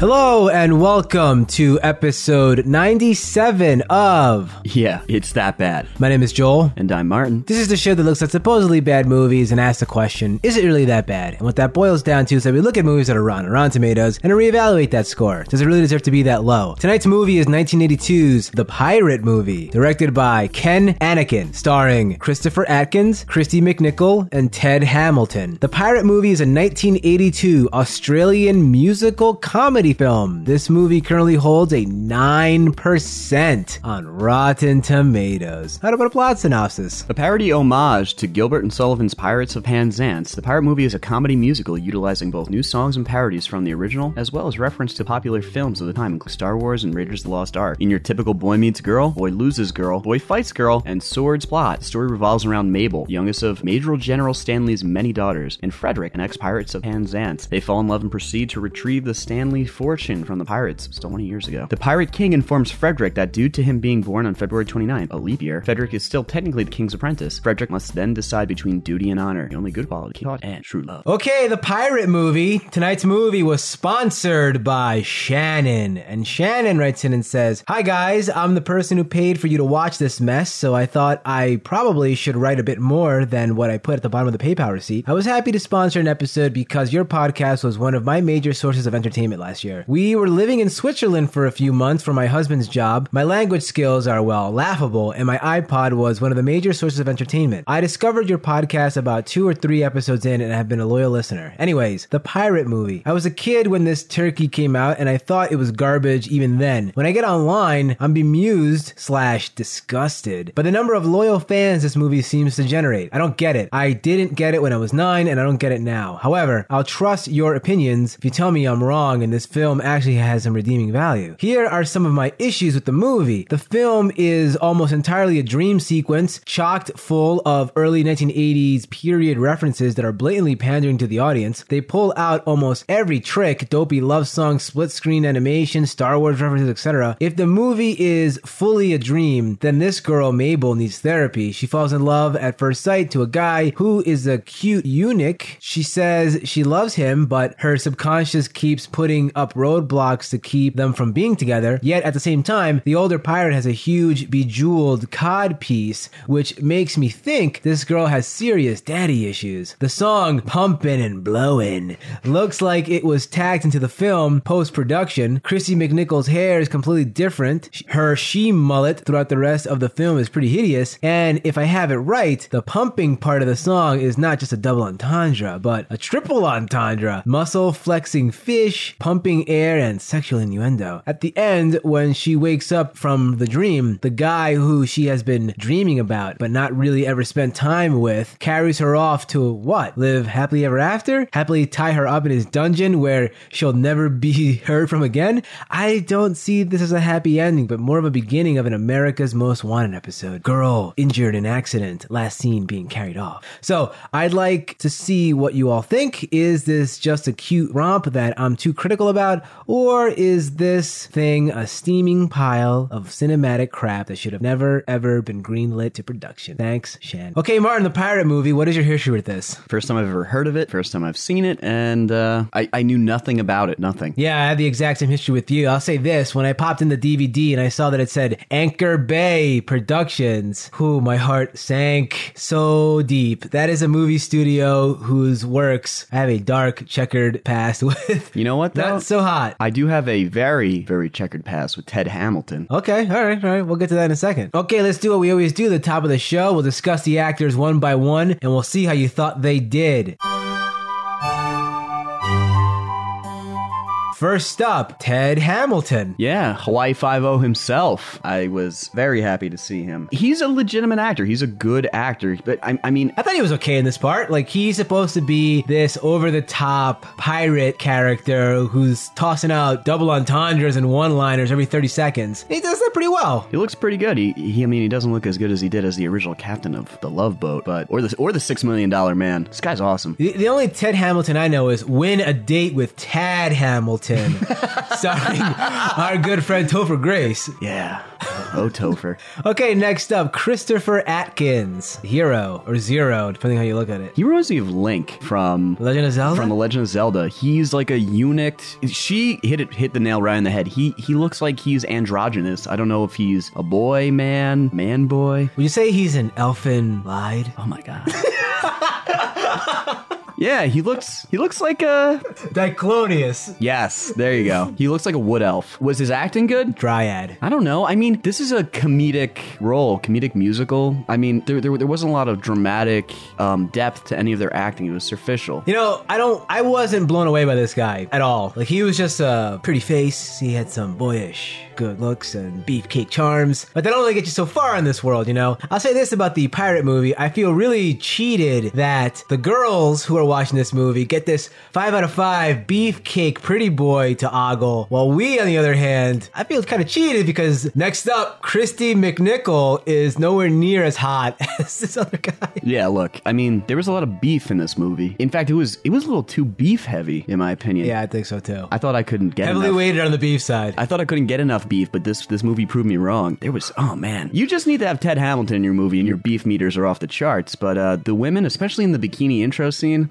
Hello and welcome to episode 97 of... Yeah, it's that bad. My name is Joel. And I'm Martin. This is the show that looks at supposedly bad movies and asks the question, is it really that bad? And what that boils down to is that we look at movies that are Rotten Tomatoes and reevaluate that score. Does it really deserve to be that low? Tonight's movie is 1982's The Pirate Movie, directed by Ken Annakin, starring Christopher Atkins, Kristy McNichol, and Ted Hamilton. The Pirate Movie is a 1982 Australian musical comedy film. This movie currently holds a 9% on Rotten Tomatoes. How about a plot synopsis? A parody homage to Gilbert and Sullivan's Pirates of Penzance, the Pirate Movie is a comedy musical utilizing both new songs and parodies from the original, as well as reference to popular films of the time, including Star Wars and Raiders of the Lost Ark. In your typical boy meets girl, boy loses girl, boy fights girl, and swords plot, the story revolves around Mabel, youngest of Major General Stanley's many daughters, and Frederick, an ex-Pirates of Penzance. They fall in love and proceed to retrieve the Stanley fortune from the pirates 20 years ago. The Pirate King informs Frederick that due to him being born on February 29th, a leap year, Frederick is still technically the king's apprentice. Frederick must then decide between duty and honor, the only good quality taught and true love. Okay, the Pirate Movie. Tonight's movie was sponsored by Shannon. And Shannon writes in and says, "Hi guys, I'm the person who paid for you to watch this mess, so I thought I probably should write a bit more than what I put at the bottom of the PayPal receipt. I was happy to sponsor an episode because your podcast was one of my major sources of entertainment last year. We were living in Switzerland for a few months for my husband's job. My language skills are, well, laughable, and my iPod was one of the major sources of entertainment. I discovered your podcast about 2 or 3 episodes in and have been a loyal listener. Anyways, The Pirate Movie. I was a kid when this turkey came out, and I thought it was garbage even then. When I get online, I'm bemused/disgusted by the number of loyal fans this movie seems to generate. I don't get it. I didn't get it when I was 9, and I don't get it now. However, I'll trust your opinions if you tell me I'm wrong and this film actually has some redeeming value. Here are some of my issues with the movie. The film is almost entirely a dream sequence, chocked full of early 1980s period references that are blatantly pandering to the audience. They pull out almost every trick, dopey love song, split-screen animation, Star Wars references, etc. If the movie is fully a dream, then this girl, Mabel, needs therapy. She falls in love at first sight to a guy who is a cute eunuch. She says she loves him, but her subconscious keeps putting up roadblocks to keep them from being together. Yet at the same time, the older pirate has a huge bejeweled cod piece, which makes me think this girl has serious daddy issues. The song Pumpin' and Blowin' looks like it was tacked into the film post-production. Kristy McNichol's hair is completely different. Her she-mullet throughout the rest of the film is pretty hideous. And if I have it right, the pumping part of the song is not just a double entendre, but a triple entendre. Muscle flexing fish, pumping air, and sexual innuendo. At the end, when she wakes up from the dream, the guy who she has been dreaming about, but not really ever spent time with, carries her off to what? Live happily ever after? Happily tie her up in his dungeon where she'll never be heard from again? I don't see this as a happy ending, but more of a beginning of an America's Most Wanted episode. Girl injured in accident, last seen being carried off." So I'd like to see what you all think. Is this just a cute romp that I'm too critical about, or is this thing a steaming pile of cinematic crap that should have never ever been greenlit to production? Thanks, Shan. Okay, Martin, The Pirate Movie, what is your history with this? First time I've ever heard of it, first time I've seen it, and I knew nothing about it, nothing. Yeah, I had the exact same history with you. I'll say this, when I popped in the DVD and I saw that it said Anchor Bay Productions, whew, my heart sank so deep. That is a movie studio whose works I have a dark, checkered past with. You know what, though? Not so hot. I do have a very, very checkered past with Ted Hamilton. Okay, all right. We'll get to that in a second. Okay, let's do what we always do. The top of the show, we'll discuss the actors one by one, and we'll see how you thought they did. First up, Ted Hamilton. Yeah, Hawaii Five-0 himself. I was very happy to see him. He's a legitimate actor. He's a good actor. But I mean, I thought he was okay in this part. Like, he's supposed to be this over-the-top pirate character who's tossing out double entendres and one-liners every 30 seconds. He does that pretty well. He looks pretty good. He doesn't look as good as he did as the original captain of The Love Boat, but or the $6 Million Man. This guy's awesome. The only Ted Hamilton I know is Win a Date with Tad Hamilton. Starring our good friend Topher Grace. Yeah. Oh, Topher. Okay, next up, Christopher Atkins. Hero, or Zero, depending on how you look at it. He reminds me of Link from... Legend of Zelda? From The Legend of Zelda. He's like a eunuch. She hit the nail right in the head. He looks like he's androgynous. I don't know if he's a boy, man boy. Would you say he's an elfin lied? Oh my god. Yeah, he looks like a... Diclonius. Yes, there you go. He looks like a wood elf. Was his acting good? Dryad. I don't know. I mean, this is a comedic role, comedic musical. I mean, there wasn't a lot of dramatic depth to any of their acting. It was superficial. You know, I wasn't blown away by this guy at all. Like, he was just a pretty face. He had some boyish good looks and beefcake charms. But that only gets you so far in this world, you know? I'll say this about the pirate movie. I feel really cheated that the girls who are watching this movie get this 5 out of 5 beefcake pretty boy to ogle, while we, on the other hand, I feel kind of cheated because next up, Kristy McNichol is nowhere near as hot as this other guy. Yeah, look, I mean, there was a lot of beef in this movie. In fact, it was a little too beef heavy, in my opinion. Yeah, I think so too. I thought I couldn't get heavily enough. Weighted on the beef side. I thought I couldn't get enough beef, but this movie proved me wrong. There was, oh man, you just need to have Ted Hamilton in your movie, and your beef meters are off the charts. But the women, especially in the bikini intro scene.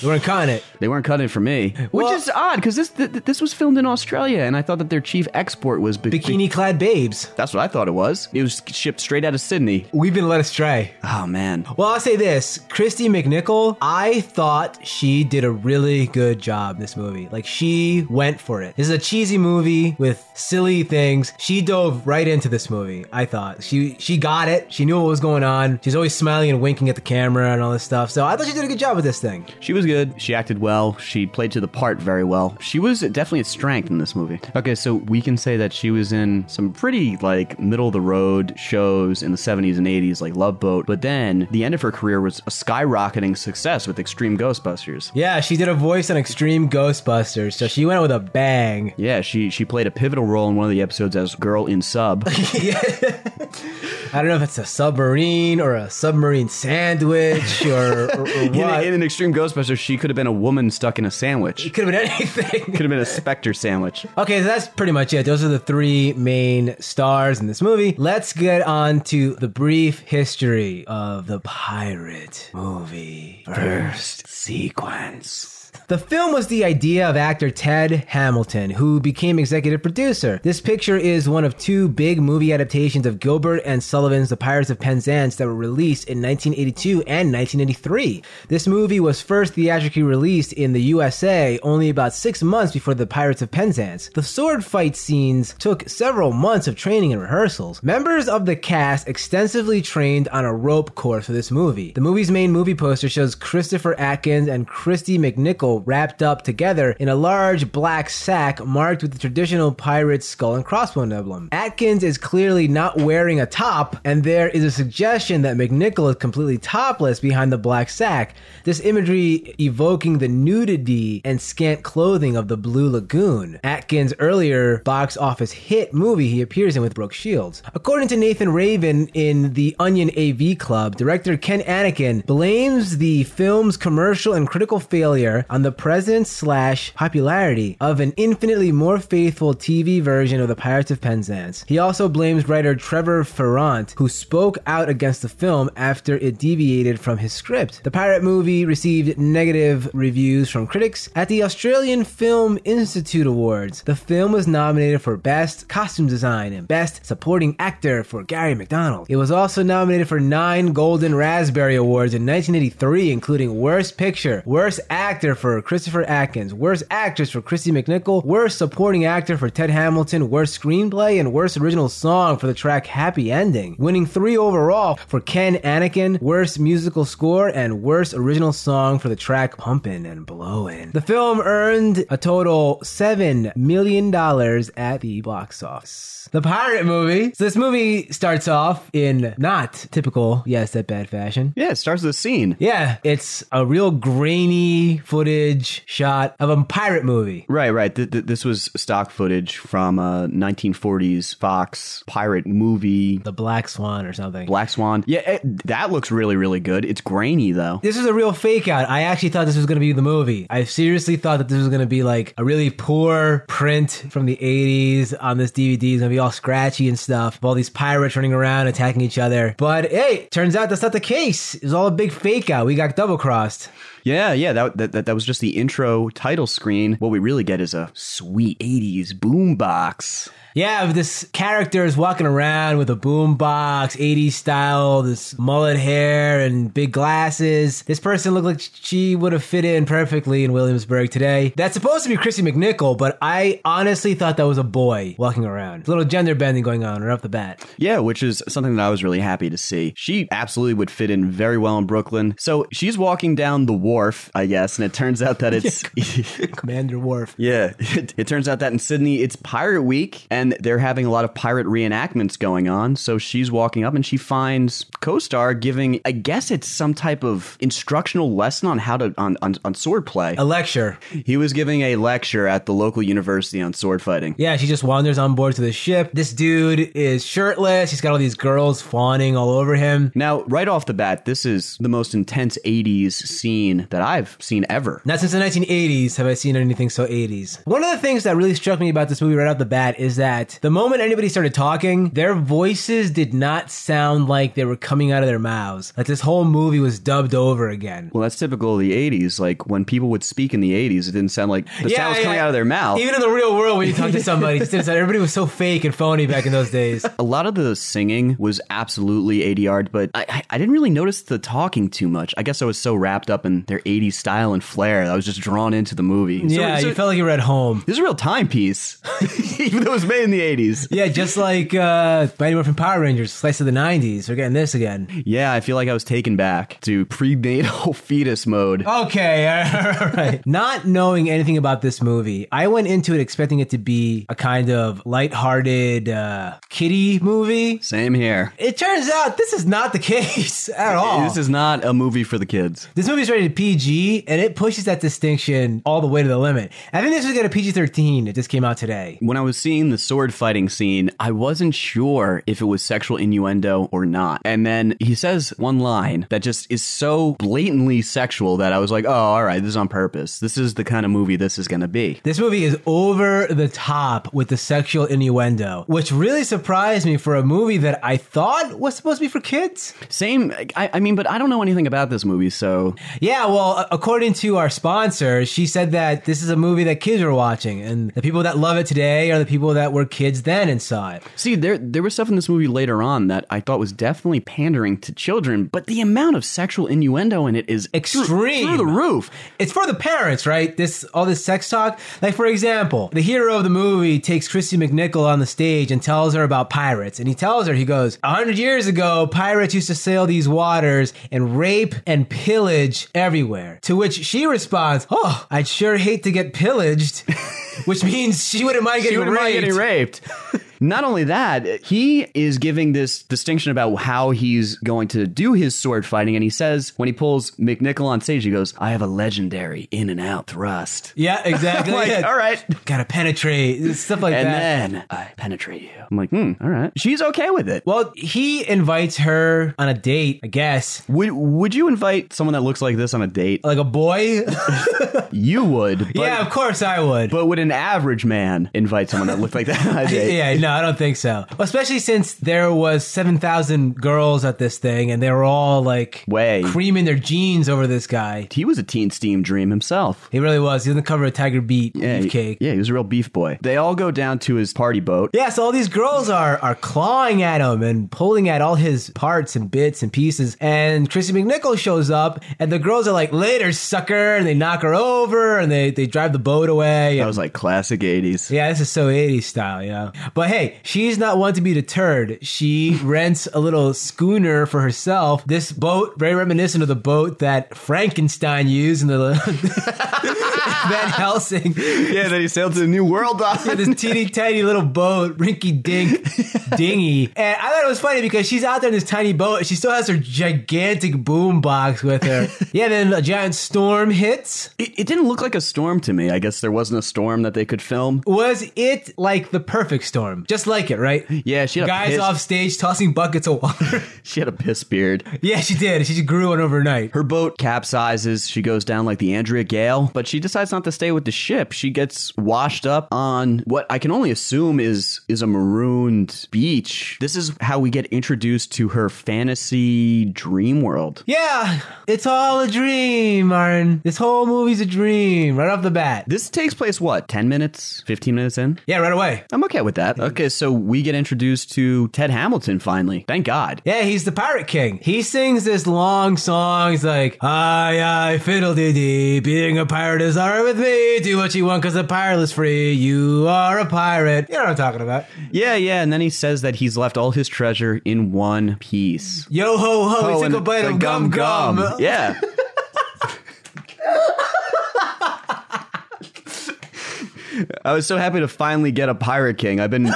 They weren't cutting it. They weren't cutting it for me. Well, which is odd, because this was filmed in Australia, and I thought that their chief export was... Bikini-clad babes. That's what I thought it was. It was shipped straight out of Sydney. We've been led astray. Oh, man. Well, I'll say this. Kristy McNichol, I thought she did a really good job in this movie. Like, she went for it. This is a cheesy movie with silly things. She dove right into this movie, I thought. She got it. She knew what was going on. She's always smiling and winking at the camera and all this stuff. So I thought she did a good job with this thing. She was good. She acted well. She played to the part very well. She was definitely a strength in this movie. Okay, so we can say that she was in some pretty, like, middle-of-the-road shows in the 70s and 80s, like Love Boat. But then, the end of her career was a skyrocketing success with Extreme Ghostbusters. Yeah, she did a voice on Extreme Ghostbusters, so she went with a bang. Yeah, she played a pivotal role in one of the episodes as Girl in Sub. I don't know if it's a submarine or a submarine sandwich or what. In an Extreme Ghostbusters, she could have been a woman stuck in a sandwich. It could have been anything. Could have been a Spectre sandwich. Okay, so that's pretty much it. Those are the three main stars in this movie. Let's get on to the brief history of the pirate movie. First sequence. The film was the idea of actor Ted Hamilton, who became executive producer. This picture is one of two big movie adaptations of Gilbert and Sullivan's The Pirates of Penzance that were released in 1982 and 1983. This movie was first theatrically released in the USA only about 6 months before The Pirates of Penzance. The sword fight scenes took several months of training and rehearsals. Members of the cast extensively trained on a rope course for this movie. The movie's main movie poster shows Christopher Atkins and Kristy McNichol wrapped up together in a large black sack marked with the traditional pirate skull and crossbones emblem. Atkins is clearly not wearing a top, and there is a suggestion that McNichol is completely topless behind the black sack, this imagery evoking the nudity and scant clothing of the Blue Lagoon, Atkins' earlier box office hit movie he appears in with Brooke Shields. According to Nathan Raven in The Onion AV Club, director Ken Annakin blames the film's commercial and critical failure on the presence/popularity of an infinitely more faithful TV version of The Pirates of Penzance. He also blames writer Trevor Farrant, who spoke out against the film after it deviated from his script. The pirate movie received negative reviews from critics. At the Australian Film Institute Awards, the film was nominated for Best Costume Design and Best Supporting Actor for Gary McDonald. It was also nominated for 9 Golden Raspberry Awards in 1983, including Worst Picture, Worst Actor for Christopher Atkins, Worst Actress for Kristy McNichol, Worst Supporting Actor for Ted Hamilton, Worst Screenplay, and Worst Original Song for the track Happy Ending, winning 3 overall for Ken Annakin, Worst Musical Score, and Worst Original Song for the track Pumpin' and Blowin'. The film earned a total $7 million at the box office. The pirate movie. So this movie starts off in not typical, yes, that bad fashion. Yeah, it starts with a scene. Yeah, it's a real grainy footage footage shot of a pirate movie. Right. This was stock footage from a 1940s Fox pirate movie. The Black Swan or something. Black Swan. Yeah, that looks really, really good. It's grainy, though. This is a real fake out. I actually thought this was going to be the movie. I seriously thought that this was going to be like a really poor print from the 80s on this DVD. It's going to be all scratchy and stuff. All these pirates running around attacking each other. But hey, turns out that's not the case. It was all a big fake out. We got double crossed. Yeah, that was just the intro title screen. What we really get is a sweet 80s boombox. Yeah, this character is walking around with a boombox, 80s style, this mullet hair and big glasses. This person looked like she would have fit in perfectly in Williamsburg today. That's supposed to be Kristy McNichol, but I honestly thought that was a boy walking around. A little gender bending going on right off the bat. Yeah, which is something that I was really happy to see. She absolutely would fit in very well in Brooklyn. So she's walking down the wharf, I guess, and it turns out that it's... Commander Wharf. Yeah, it turns out that in Sydney, it's Pirate Week, and they're having a lot of pirate reenactments going on. So she's walking up and she finds co-star giving, I guess it's some type of instructional lesson on how to, on sword play. A lecture. He was giving a lecture at the local university on sword fighting. Yeah, she just wanders on board to the ship. This dude is shirtless. He's got all these girls fawning all over him. Now, right off the bat, this is the most intense 80s scene that I've seen ever. Not since the 1980s have I seen anything so 80s. One of the things that really struck me about this movie right off the bat is that the moment anybody started talking, their voices did not sound like they were coming out of their mouths. Like this whole movie was dubbed over again. Well, that's typical of the 80s. Like when people would speak in the 80s, it didn't sound like the sound was coming out of their mouth. Even in the real world, when you talk to somebody, it didn't sound, everybody was so fake and phony back in those days. A lot of the singing was absolutely ADR'd, but I didn't really notice the talking too much. I guess I was so wrapped up in their 80s style and flair that I was just drawn into the movie. So you felt like you were at home. This is a real timepiece, even though it was made in the 80s. Yeah, just like Batman from Power Rangers, Slice of the 90s. We're getting this again. Yeah, I feel like I was taken back to prenatal fetus mode. Okay, all right. Not knowing anything about this movie, I went into it expecting it to be a kind of lighthearted kiddie movie. Same here. It turns out this is not the case at all. This is not a movie for the kids. This movie's rated PG, and it pushes that distinction all the way to the limit. I think this was got a PG-13. It just came out today. When I was seeing the sword fighting scene, I wasn't sure if it was sexual innuendo or not. And then he says one line that just is so blatantly sexual that I was like, oh, all right, this is on purpose. This is the kind of movie this is going to be. This movie is over the top with the sexual innuendo, which really surprised me for a movie that I thought was supposed to be for kids. Same. I mean, but I don't know anything about this movie, so... Yeah, well, according to our sponsor, she said that this is a movie that kids were watching, and the people that love it today are the people that were kids then and saw it. See, there was stuff in this movie later on that I thought was definitely pandering to children, but the amount of sexual innuendo in it is extreme. Through the roof. It's for the parents, right? All this sex talk. Like, for example, the hero of the movie takes Kristy McNichol on the stage and tells her about pirates. And he tells her, he goes, 100 years ago, pirates used to sail these waters and rape and pillage everywhere. To which she responds, oh, I'd sure hate to get pillaged. Which means she wouldn't mind getting raped. Not only that, he is giving this distinction about how he's going to do his sword fighting. And he says, when he pulls McNichol on stage, he goes, I have a legendary in and out thrust. Yeah, exactly. Like, yeah. All right. Gotta penetrate. Stuff like that. And then I penetrate you. I'm like, all right. She's okay with it. Well, he invites her on a date, I guess. Would you invite someone that looks like this on a date? Like a boy? You would. But, yeah, of course I would. But would an average man invite someone that looked like that on a date? Yeah, no. I don't think so. Especially since there was 7,000 girls at this thing and they were all like creaming their jeans over this guy. He was a teen steam dream himself. He really was. He was on the cover of Tiger Beat. Beefcake. Yeah, he was a real beef boy. They all go down to his party boat. Yeah, so all these girls are clawing at him and pulling at all his parts and bits and pieces. And Kristy McNichol shows up and the girls are like, later, sucker. And they knock her over and they drive the boat away. That was like classic 80s. Yeah, this is so 80s style, you know. But hey, hey, she's not one to be deterred. She rents a little schooner for herself. This boat, very reminiscent of the boat that Frankenstein used in the Van Helsing. Yeah, that he sailed to the New World on. Yeah, this teeny tiny little boat, rinky-dink dinghy. And I thought it was funny because she's out there in this tiny boat and she still has her gigantic boombox with her. Yeah, then a giant storm hits. It didn't look like a storm to me. I guess there wasn't a storm that they could film. Was it like the perfect storm? Just like it, right? Yeah, she had guys off stage tossing buckets of water. She had a piss beard. Yeah, she did. She just grew one overnight. Her boat capsizes. She goes down like the Andrea Gale, but she decides not to stay with the ship. She gets washed up on what I can only assume is a marooned beach. This is how we get introduced to her fantasy dream world. Yeah, it's all a dream, Martin. This whole movie's a dream right off the bat. This takes place, what, 10 minutes, 15 minutes in? Yeah, right away. I'm okay with that. Okay, so we get introduced to Ted Hamilton finally. Thank God. Yeah, he's the Pirate King. He sings this long song. He's like, aye, aye, fiddle-dee-dee, being a pirate is all right with me. Do what you want because the pirate is free. You are a pirate. You know what I'm talking about. Yeah, and then he says that he's left all his treasure in one piece. Yo, ho, ho, he took a bite of gum. Yeah. I was so happy to finally get a Pirate King. I've been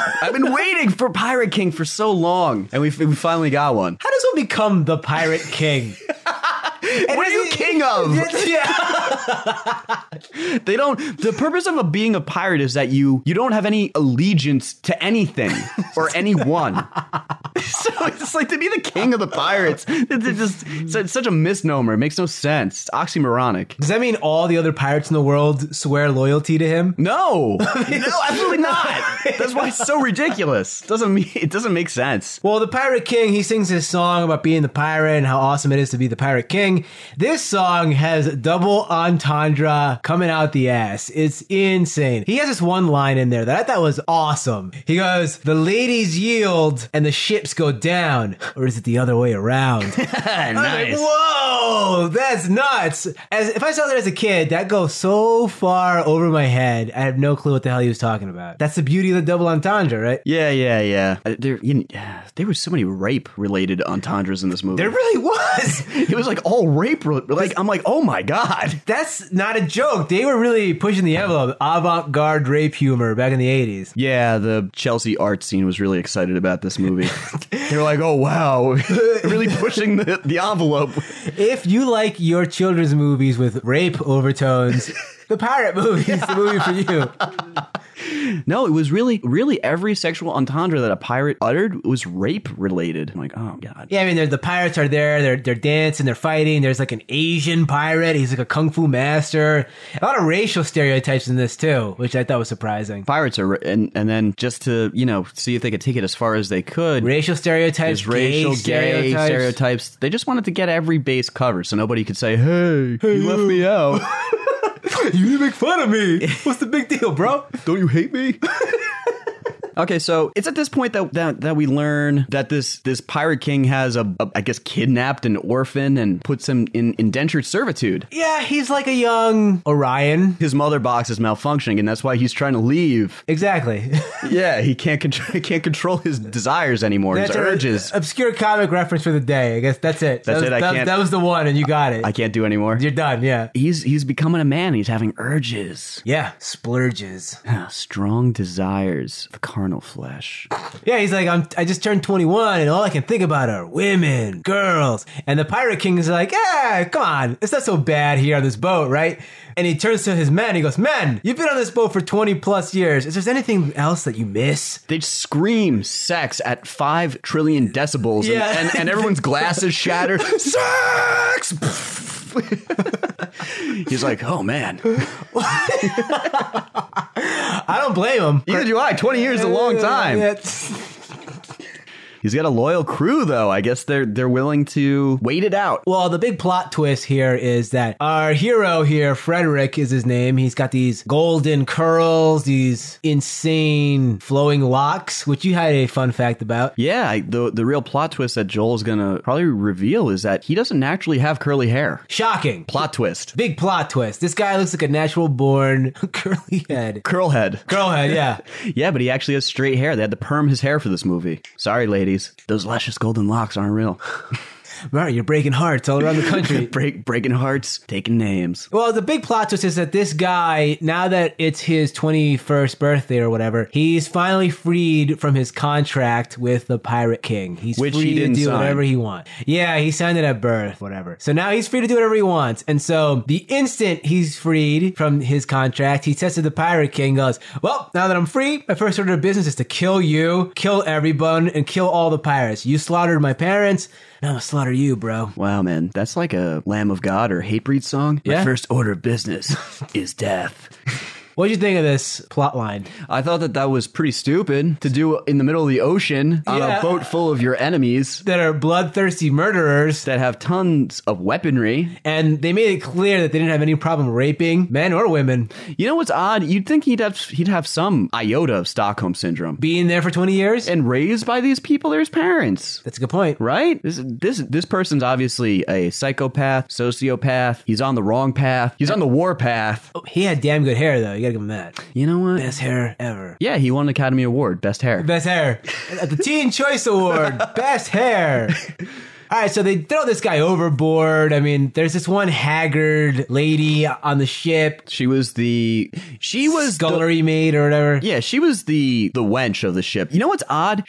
waiting for Pirate King for so long, and we finally got one. How does one become the Pirate King? What are you king of? Yeah. They don't. The purpose of being a pirate is that you don't have any allegiance to anything or anyone. So it's like to be the king of the pirates. It's such a misnomer. It makes no sense. It's oxymoronic. Does that mean all the other pirates in the world swear loyalty to him? No, no, absolutely not. That's why it's so ridiculous. It doesn't make sense. Well, the Pirate King, he sings his song about being the pirate and how awesome it is to be the Pirate King. This song has double entendre coming out the ass. It's insane. He has this one line in there that I thought was awesome. He goes, "The ladies yield and the ships go down, or is it the other way around?" Nice. Like, whoa, that's nuts. If I saw that as a kid, that goes so far over my head. I have no clue what the hell he was talking about. That's the beauty of the double entendre, right? Yeah. There were so many rape-related entendres in this movie. There really was. It was like all rape. Like I'm like, oh my God. That's not a joke. They were really pushing the envelope. Avant-garde rape humor back in the 80s. Yeah, the Chelsea art scene was really excited about this movie. They were like, oh wow. Really pushing the envelope. If you like your children's movies with rape overtones, the pirate movie is the movie for you. No, it was really, really every sexual entendre that a pirate uttered was rape related. I'm like, oh God. Yeah, I mean, the pirates are there. They're dancing. They're fighting. There's like an Asian pirate. He's like a kung fu master. A lot of racial stereotypes in this too, which I thought was surprising. Pirates are, and then just to, see if they could take it as far as they could. Racial stereotypes, gay stereotypes. They just wanted to get every base covered so nobody could say, hey, you left me out. You didn't make fun of me. What's the big deal, bro? Don't you hate me? Okay, so it's at this point that we learn that this Pirate King has, I guess, kidnapped an orphan and puts him in indentured servitude. Yeah, he's like a young Orion. His mother box is malfunctioning, and that's why he's trying to leave. Exactly. Yeah, he can't control his desires anymore, his urges. Obscure comic reference for the day. I guess that's it. That was the one, and you got it. I can't do anymore. You're done, yeah. He's becoming a man. He's having urges. Yeah, splurges. Strong desires. The car. Flesh. Yeah, he's like, I just turned 21 and all I can think about are women, girls. And the Pirate King is like, come on. It's not so bad here on this boat, right? And he turns to his men. He goes, men, you've been on this boat for 20 plus years. Is there anything else that you miss? They scream sex at 5 trillion decibels and everyone's glasses shatter. Sex! He's like, oh man. I don't blame him. Either do I. 20 years is a long time. He's got a loyal crew, though. I guess they're willing to wait it out. Well, the big plot twist here is that our hero here, Frederick is his name. He's got these golden curls, these insane flowing locks, which you had a fun fact about. Yeah, the real plot twist that Joel is going to probably reveal is that he doesn't actually have curly hair. Shocking. Plot twist. Big plot twist. This guy looks like a natural born curly head. Curl head, yeah. Yeah, but he actually has straight hair. They had to perm his hair for this movie. Sorry, ladies. Those luscious golden locks aren't real. Right, you're breaking hearts all around the country. Breaking hearts, taking names. Well, the big plot twist is that this guy, now that it's his 21st birthday or whatever, he's finally freed from his contract with the Pirate King. He's free to do whatever he wants. Yeah, he signed it at birth, whatever. So now he's free to do whatever he wants. And so the instant he's freed from his contract, he says to the Pirate King, goes, well, now that I'm free, my first order of business is to kill you, kill everyone, and kill all the pirates. You slaughtered my parents. I'm gonna slaughter you, bro. Wow, man. That's like a Lamb of God or Hatebreed song. Yeah. My first order of business is death. What did you think of this plot line? I thought that was pretty stupid to do in the middle of the ocean on a boat full of your enemies. That are bloodthirsty murderers. That have tons of weaponry. And they made it clear that they didn't have any problem raping men or women. You know what's odd? You'd think he'd have some iota of Stockholm Syndrome. Being there for 20 years? And raised by these people, their parents. That's a good point. Right? This person's obviously a psychopath, sociopath. He's on the wrong path. He's on the war path. Oh, he had damn good hair, though. Give him that. You know what? Best hair ever. Yeah, he won an Academy Award. Best hair. At the Teen Choice Award. Best hair. All right, so they throw this guy overboard. I mean, there's this one haggard lady on the ship. She was scullery maid or whatever. Yeah, she was the wench of the ship. You know what's odd?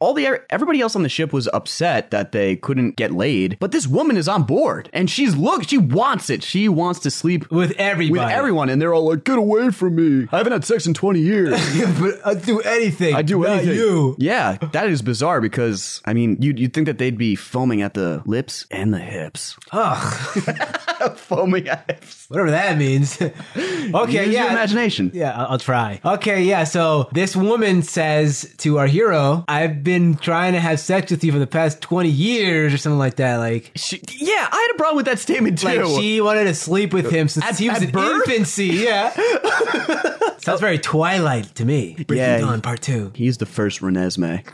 Everybody else on the ship was upset that they couldn't get laid, but this woman is on board and she wants it. She wants to sleep with everyone, and they're all like, "Get away from me! I haven't had sex in 20 years." But I do anything. You. Yeah, that is bizarre because I mean, you'd think that they'd be foaming at the lips and the hips. Ugh. Foaming at hips. Whatever that means. Okay, Use your imagination. Yeah, I'll try. Okay, yeah, so this woman says to our hero, I've been trying to have sex with you for the past 20 years or something like that. Like, I had a problem with that statement too. Like, she wanted to sleep with him since he was in infancy. Yeah. Sounds very Twilight to me. Breaking Dawn Part 2. He's the first Renesmee.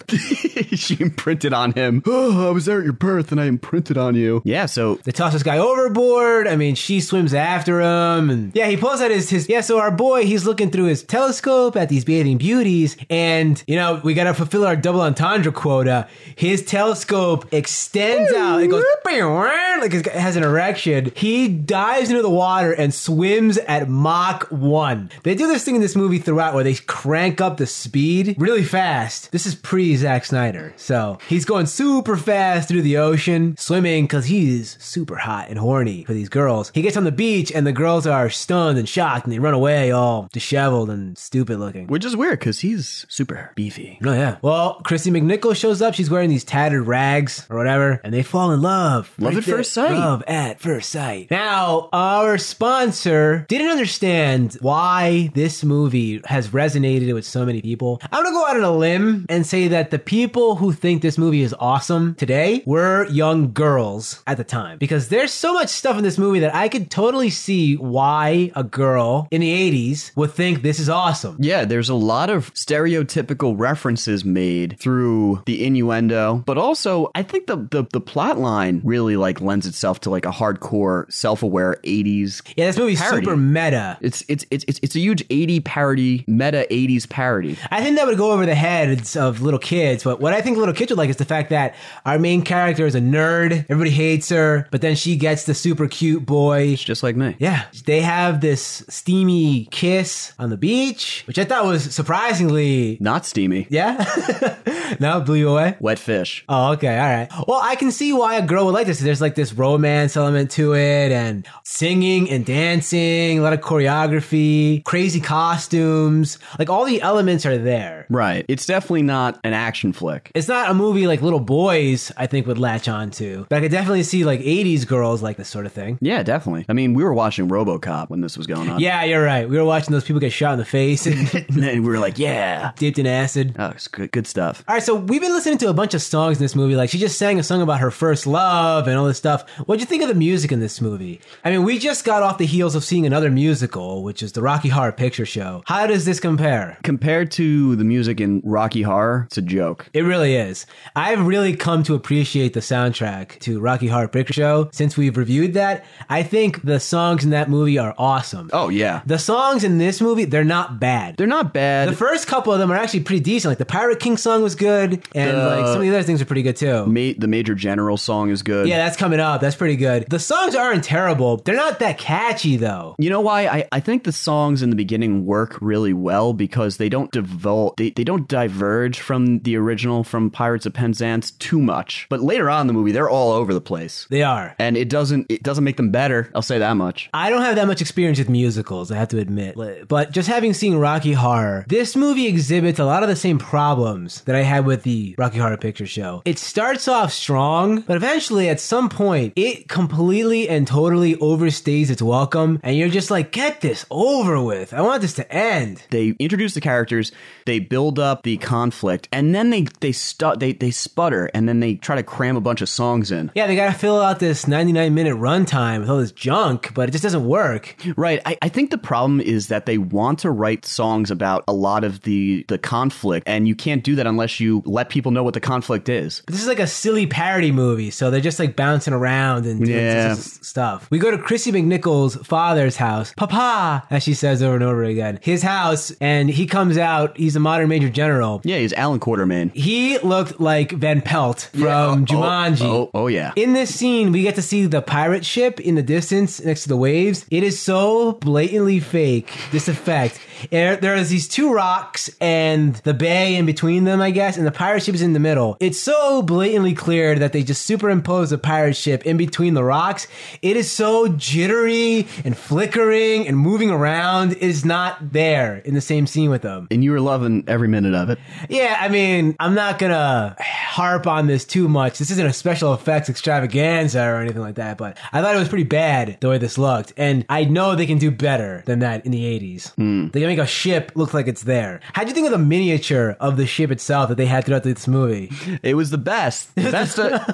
She imprinted on him. Oh, I was there at your birth and I imprinted on you. Yeah, so they toss this guy overboard. I mean, she swims after him. And yeah, he pulls out his... Yeah, so our boy, he's looking through his telescope at these bathing beauties. And, you know, we got to fulfill our double entendre quota. His telescope extends out. It goes... Like it has an erection. He dives into the water and swims at Mach 1. They do this thing in this movie throughout where they crank up the speed really fast. This is pre-Zack Snyder. So he's going super fast through the ocean, swimming because he's super hot and horny for these girls. He gets on the beach and the girls are stunned and shocked and they run away all disheveled and stupid looking. Which is weird because he's super beefy. Oh, yeah. Well, Kristy McNichol shows up. She's wearing these tattered rags or whatever and they fall in love. Love at first sight. Love at first sight. Now, our sponsor didn't understand why this movie has resonated with so many people. I'm going to go out on a limb and say that the people who think this movie is awesome today were young girls at the time, because there's so much stuff in this movie that I could totally see why a girl in the 80s would think this is awesome. Yeah, there's a lot of stereotypical references made through the innuendo, but also I think the plot line really like lends itself to like a hardcore self-aware 80s. Yeah, this movie's parody. Super meta. It's a huge 80 parody, meta 80s parody. I think that would go over the heads of little kids, but what I think little kids would like is the fact that our main character is a nerd, everybody hates her, but then she gets the super cute boy. It's just like me. Yeah. They have this steamy kiss on the beach, which I thought was surprisingly... Not steamy. Yeah? No, blew you away? Wet fish. Oh, okay, all right. Well, I can see why a girl would like this. There's like this this romance element to it and singing and dancing, a lot of choreography, crazy costumes. Like all the elements are there. Right. It's definitely not an action flick. It's not a movie like little boys, I think, would latch on to. But I could definitely see like 80s girls like this sort of thing. Yeah, definitely. I mean, we were watching RoboCop when this was going on. Yeah, you're right. We were watching those people get shot in the face. And then we were like, yeah. Dipped in acid. Oh, it's good stuff. All right, so we've been listening to a bunch of songs in this movie. Like, she just sang a song about her first love and all this stuff. What'd you think of the music in this movie? I mean, we just got off the heels of seeing another musical, which is the Rocky Horror Picture Show. How does this compare? Compared to the music in Rocky Horror, it's a joke. It really is. I've really come to appreciate the soundtrack to Rocky Horror Picture Show since we've reviewed that. I think the songs in that movie are awesome. Oh, yeah. The songs in this movie, they're not bad. They're not bad. The first couple of them are actually pretty decent. Like, the Pirate King song was good, and like some of the other things are pretty good, too. The Major General song is good. Yeah, that's coming up. That's pretty good. The songs aren't terrible. They're not that catchy, though. You know why? I think the songs in the beginning work really well because they don't diverge from the original, from Pirates of Penzance, too much. But later on in the movie, they're all over the place. They are. And it doesn't make them better. I'll say that much. I don't have that much experience with musicals, I have to admit. But just having seen Rocky Horror, this movie exhibits a lot of the same problems that I had with the Rocky Horror Picture Show. It starts off strong, but eventually at some point, it completely and totally overstays its welcome, and you're just like, get this over with. I want this to end. They introduce the characters, they build up the conflict, and then they sputter, and then they try to cram a bunch of songs in. Yeah, they gotta fill out this 99-minute runtime with all this junk, but it just doesn't work. Right. I think the problem is that they want to write songs about a lot of the conflict, and you can't do that unless you let people know what the conflict is. This is like a silly parody movie, so they're just like bouncing around and doing stuff. We go to Kristy McNichol's father's house, Papa, as she says over and over again, his house, and he comes out, he's a modern Major General. Yeah, he's Alan Quartermain. He looked like Van Pelt from Jumanji. Oh, yeah. In this scene, we get to see the pirate ship in the distance next to the waves. It is so blatantly fake, this effect. There's these two rocks and the bay in between them, I guess, and the pirate ship is in the middle. It's so blatantly clear that they just superimpose the pirate ship in between the rocks. It is so jittery and flickering and moving around. It is not there in the same scene with them. And you were loving every minute of it. Yeah, I mean, I'm not gonna harp on this too much. This isn't a special effects extravaganza or anything like that, but I thought it was pretty bad the way this looked. And I know they can do better than that in the 80s. They make a ship look like it's there. How'd you think of the miniature of the ship itself that they had throughout this movie? It was the best. The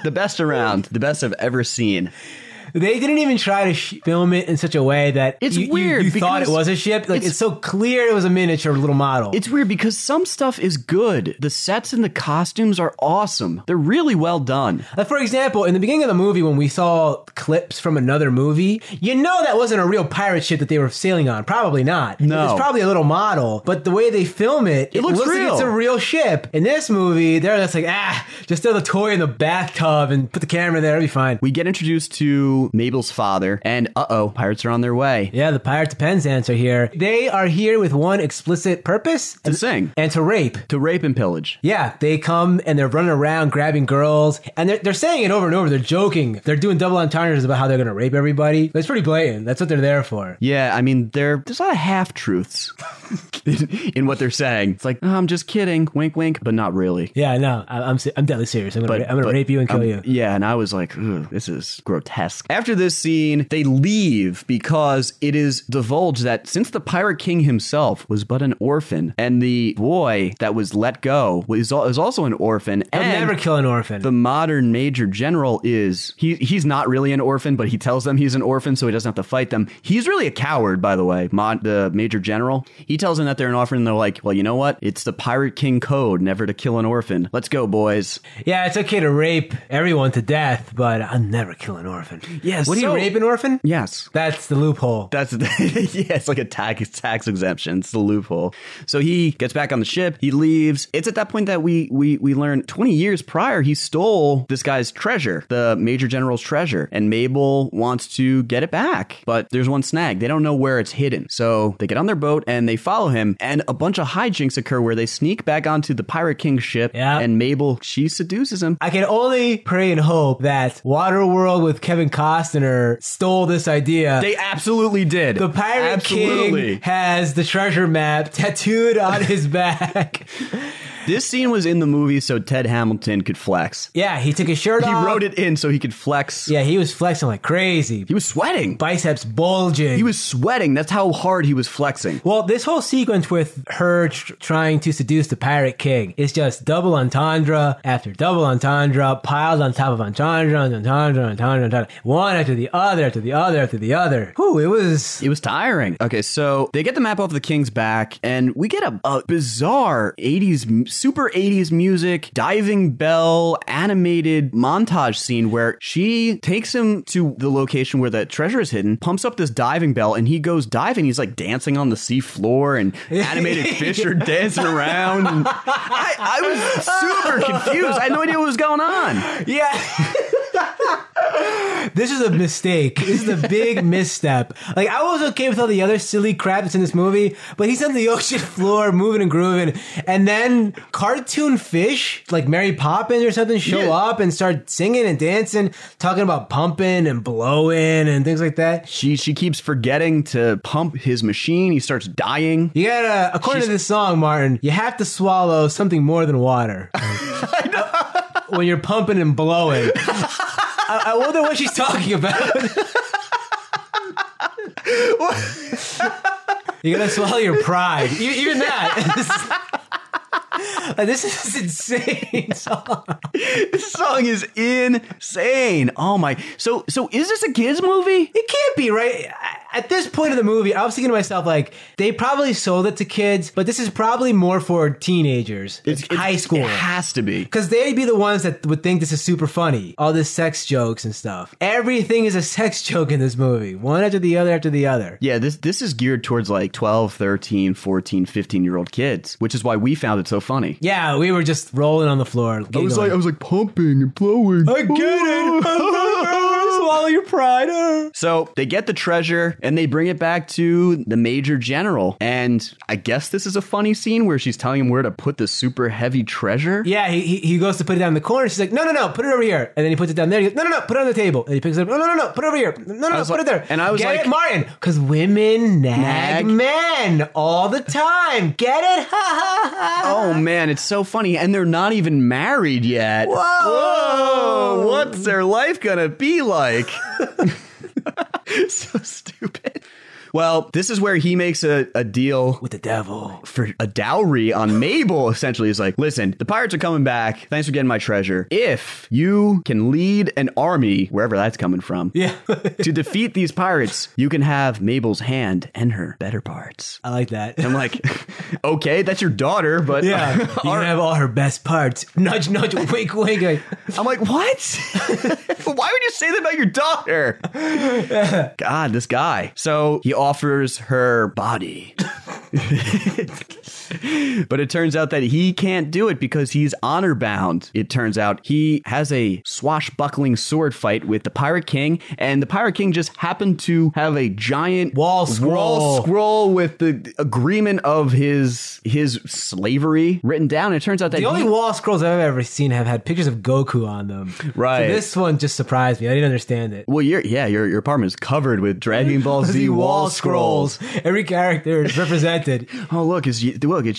best around. The best I've ever seen. They didn't even try to film it in such a way that it's weird. You thought it was a ship. Like it's so clear it was a miniature little model. It's weird because some stuff is good. The sets and the costumes are awesome. They're really well done. Like for example, in the beginning of the movie when we saw clips from another movie, you know that wasn't a real pirate ship that they were sailing on. Probably not. No. It's probably a little model. But the way they film it, it looks real. Like it's a real ship. In this movie, they're just like, just throw the toy in the bathtub and put the camera there. It'll be fine. We get introduced to Mabel's father, and pirates are on their way. Yeah, the Pirates of Penzance are here. They are here with one explicit purpose. To sing. And to rape. To rape and pillage. Yeah, they come and they're running around grabbing girls, and they're saying it over and over. They're joking. They're doing double entendres about how they're going to rape everybody. It's pretty blatant. That's what they're there for. Yeah, I mean, there's a lot of half-truths in what they're saying. It's like, oh, I'm just kidding. Wink, wink, but not really. Yeah, no, I'm deadly serious. I'm going to rape you and kill you. Yeah, and I was like, this is grotesque. After this scene, they leave because it is divulged that since the Pirate King himself was but an orphan, and the boy that was let go is also an orphan. I'll never kill an orphan. The modern Major General is, he's not really an orphan, but he tells them he's an orphan so he doesn't have to fight them. He's really a coward, by the way, the Major General. He tells them that they're an orphan, and they're like, well, you know what? It's the Pirate King code, never to kill an orphan. Let's go, boys. Yeah, it's okay to rape everyone to death, but I'll never kill an orphan. Yes. What are you, rape an orphan? Yes. That's the loophole. That's it's like a tax exemption. It's the loophole. So he gets back on the ship. He leaves. It's at that point that we learn 20 years prior, he stole this guy's treasure, the Major General's treasure. And Mabel wants to get it back. But there's one snag. They don't know where it's hidden. So they get on their boat and they follow him. And a bunch of hijinks occur where they sneak back onto the Pirate King's ship. Yep. And Mabel, she seduces him. I can only pray and hope that Waterworld with Kevin Costner stole this idea. They absolutely did. The Pirate King has the treasure map tattooed on his back. This scene was in the movie so Ted Hamilton could flex. Yeah, he took his shirt off. He wrote it in so he could flex. Yeah, he was flexing like crazy. He was sweating. Biceps bulging. He was sweating. That's how hard he was flexing. Well, this whole sequence with her trying to seduce the Pirate King is just double entendre after double entendre, piled on top of entendre, entendre, entendre, entendre. One after the other, after the other, after the other. Whew, it was tiring. Okay, so they get the map off the king's back, and we get a bizarre 80s... super 80s music, diving bell, animated montage scene where she takes him to the location where that treasure is hidden, pumps up this diving bell, and he goes diving. He's like dancing on the sea floor, and animated fish are dancing around. And I was super confused. I had no idea what was going on. Yeah. This is a mistake. This is a big misstep. Like, I was okay with all the other silly crap that's in this movie, but he's on the ocean floor moving and grooving, and then cartoon fish like Mary Poppins or something show up and start singing and dancing, talking about pumping and blowing and things like that. She keeps forgetting to pump his machine. He starts dying. You gotta, according to this song, Martin, you have to swallow something more than water. I know. When you're pumping and blowing. I wonder what she's talking about. You're gonna swallow your pride. Even that. This is insane song. This song is insane. Oh my. So is this a kids movie? It can't be, right? At this point of the movie, I was thinking to myself, like, they probably sold it to kids, but this is probably more for teenagers. It's high school. It has to be. Because they'd be the ones that would think this is super funny. All this sex jokes and stuff. Everything is a sex joke in this movie. One after the other after the other. Yeah, this is geared towards like 12, 13, 14, 15-year-old kids, which is why we found it so funny. Yeah, we were just rolling on the floor. I was like pumping and blowing. I get it. Swallow your pride. So they get the treasure and they bring it back to the Major General. And I guess this is a funny scene where she's telling him where to put the super heavy treasure. Yeah, he goes to put it down in the corner. She's like, no, put it over here. And then he puts it down there. He goes, no, put it on the table. And he picks it up. No, put it over here. No, put it there. And I was like, get it, Martin. Because women nag men all the time. Get it? Ha ha ha. Oh man, it's so funny. And they're not even married yet. Whoa. What's their life gonna be like? So stupid. Well, this is where he makes a deal with the devil for a dowry on Mabel, essentially. He's like, listen, the pirates are coming back. Thanks for getting my treasure. If you can lead an army, wherever that's coming from, to defeat these pirates, you can have Mabel's hand and her better parts. I like that. I'm like, okay, that's your daughter, but... Yeah, you can have all her best parts. Nudge, nudge, wink, wink. I'm like, what? Why would you say that about your daughter? God, this guy. So he offers her body. But it turns out that he can't do it because he's honor bound. It turns out he has a swashbuckling sword fight with the Pirate King, and the Pirate King just happened to have a giant wall scroll with the agreement of his slavery written down. And it turns out that the only wall scrolls I've ever seen have had pictures of Goku on them. Right. So this one just surprised me. I didn't understand it. Well, your apartment is covered with Dragon Ball Z wall scrolls. Every character is represented. Oh, look, it's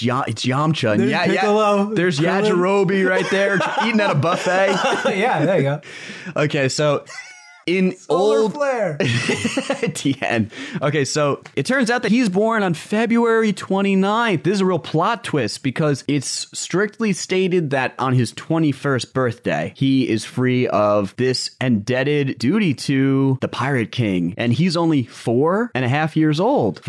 Yamcha. And there's Piccolo. There's Yajirobe right there eating at a buffet. Yeah, there you go. Okay, so... In solar old flare. TN. Okay, so it turns out that he's born on February 29th. This is a real plot twist because it's strictly stated that on his 21st birthday, he is free of this indebted duty to the Pirate King. And he's only 5 and a half years old.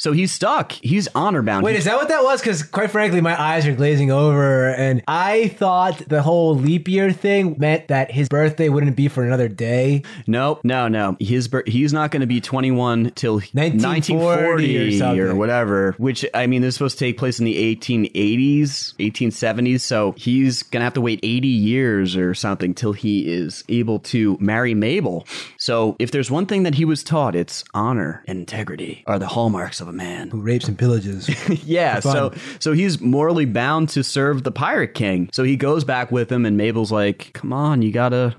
So he's stuck. He's honor bound. Wait, is that what that was? Because quite frankly, my eyes are glazing over. And I thought the whole leap year thing meant that his birthday wouldn't be for another another day? Nope. No. He's not going to be 21 till 1940 or whatever, which, I mean, this is supposed to take place in the 1880s, 1870s. So he's going to have to wait 80 years or something till he is able to marry Mabel. So if there's one thing that he was taught, it's honor and integrity are the hallmarks of a man who rapes and pillages. Yeah. So he's morally bound to serve the Pirate King. So he goes back with him and Mabel's like, come on, you gotta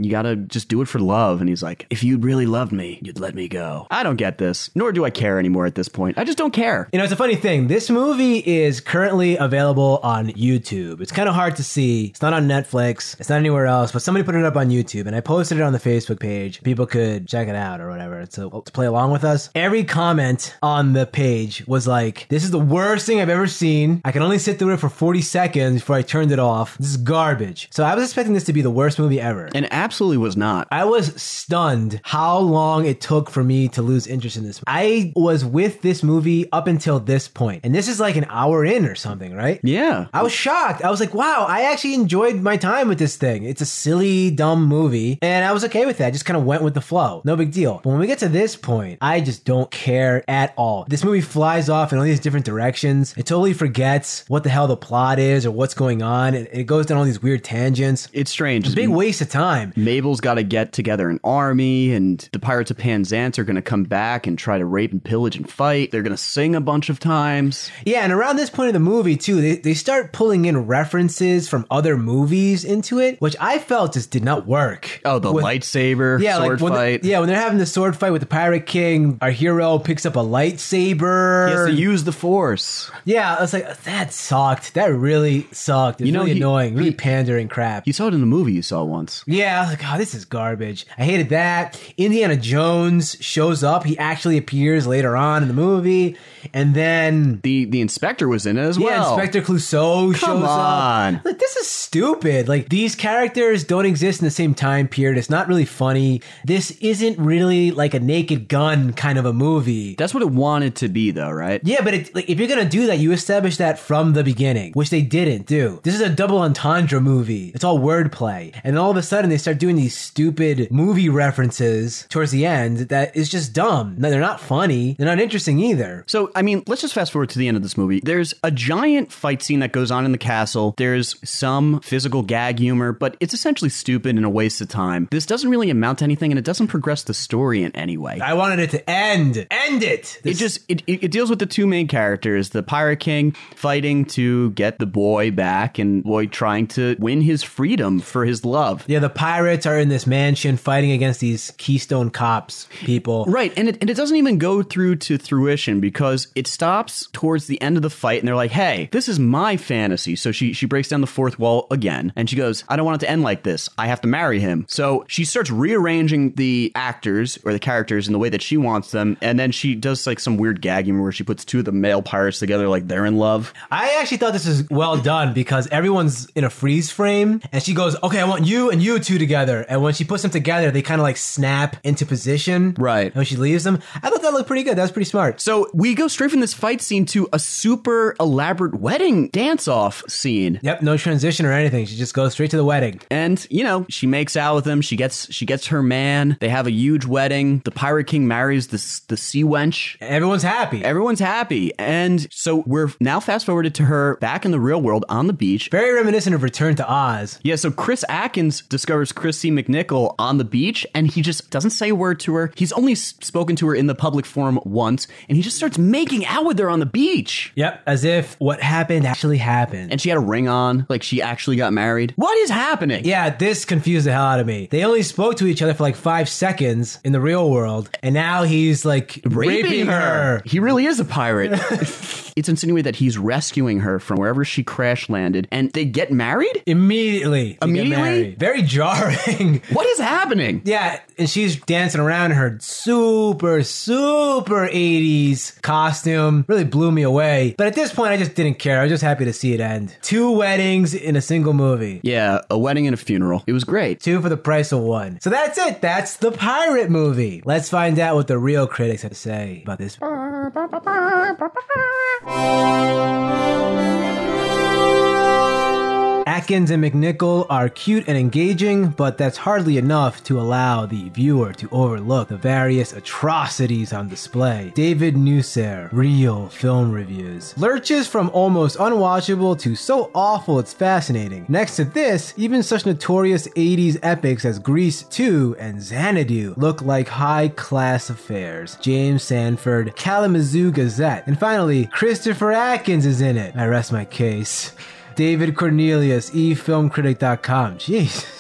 just do it for love. And he's like, if you really loved me, you'd let me go. I don't get this, nor do I care anymore at this point. I just don't care. You know, it's a funny thing. This movie is currently available on YouTube. It's kind of hard to see. It's not on Netflix. It's not anywhere else, but somebody put it up on YouTube and I posted it on the Facebook page. People could check it out or whatever to play along with us. Every comment on the page was like, this is the worst thing I've ever seen. I can only sit through it for 40 seconds before I turned it off. This is garbage. So I was expecting this to be the worst movie ever. And it absolutely was not. I was stunned how long it took for me to lose interest in this movie. I was with this movie up until this point. And this is like an hour in or something, right? Yeah. I was shocked. I was like, wow, I actually enjoyed my time with this thing. It's a silly, dumb movie. And I was okay with that. I just kind of went with the flow. No big deal. But when we get to this point, I just don't care at all. This movie flies off in all these different directions. It totally forgets what the hell the plot is or what's going on. It goes down all these weird tangents. It's strange. It's a big waste of time. Mabel's got to get together an army and the Pirates of Penzance are going to come back and try to rape and pillage and fight. They're going to sing a bunch of times. Yeah, and around this point of the movie, too, they start pulling in references from other movies into it, which I felt just did not work. Oh, the lightsaber sword fight. When they're having the sword fight with the Pirate King, our hero picks up a lightsaber. He has to use the Force. Yeah, I was like, that sucked. That really sucked. It's really annoying. Really pandering crap. You saw it in the movie you saw once. Yeah, I was like, oh, this is garbage. I hated that. Indiana Jones shows up. He actually appears later on in the movie. And then the inspector was in it as well. Yeah, Inspector Clouseau shows up. Like, this is stupid. Like, these characters don't exist in the same time period. It's not really funny. This isn't really like a Naked Gun kind of a movie. That's what it wanted to be, though, right? Yeah, but if you're gonna do that, you establish that from the beginning, which they didn't do. This is a double entendre movie. It's all wordplay, and all of a sudden they start doing these stupid movie references towards the end that is just dumb. No, they're not funny. They're not interesting either. So, I mean, let's just fast forward to the end of this movie. There's a giant fight scene that goes on in the castle. There's some physical gag humor, but it's essentially stupid and a waste of time. This doesn't really amount to anything, and it doesn't progress the story in any way. I wanted it to end. End it! It deals with the two main characters, the Pirate King fighting to get the boy back and boy trying to win his freedom for his love. Yeah, the pirates are in this mansion fighting against these Keystone Cops people. Right, and it doesn't even go through to fruition because it stops towards the end of the fight and they're like, hey, this is my fantasy. So she breaks down the fourth wall again and she goes, I don't want it to end like this. I have to marry him. So she starts rearranging the actors or the characters in the way that she wants them, and then she does like some weird gag humor where she puts two of the male pirates together like they're in love. I actually thought this was well done because everyone's in a freeze frame and she goes, okay, I want you and you two together, and when she puts them together they kind of like snap into position. Right. And when she leaves them, I thought that looked pretty good. That was pretty smart. So we go straight from this fight scene to a super elaborate wedding dance-off scene. Yep, no transition or anything. She just goes straight to the wedding. And, you know, she makes out with him. She gets her man. They have a huge wedding. The Pirate King marries the sea wench. Everyone's happy. And so we're now fast-forwarded to her back in the real world on the beach. Very reminiscent of Return to Oz. Yeah, so Chris Atkins discovers Kristy McNichol on the beach, and he just doesn't say a word to her. He's only spoken to her in the public forum once, and he just starts making out with her on the beach. Yep, as if what happened actually happened. And she had a ring on, like she actually got married. What is happening? Yeah, this confused the hell out of me. They only spoke to each other for like 5 seconds in the real world, and now he's like raping her. He really is a pirate. It's insinuated that he's rescuing her from wherever she crash landed, and they get married? Immediately? Very jarring. What is happening? Yeah, and she's dancing around in her super 80s costume. Really blew me away. But at this point, I just didn't care. I was just happy to see it end. 2 weddings in a single movie. Yeah, a wedding and a funeral. It was great. 2 for the price of 1. So that's it. That's the pirate movie. Let's find out what the real critics have to say about this. Atkins and McNichol are cute and engaging, but that's hardly enough to allow the viewer to overlook the various atrocities on display. David Nusser, Real Film Reviews, lurches from almost unwatchable to so awful it's fascinating. Next to this, even such notorious 80s epics as Grease 2 and Xanadu look like high-class affairs. James Sanford, Kalamazoo Gazette. And finally, Christopher Atkins is in it. I rest my case. David Cornelius, efilmcritic.com. Jeez.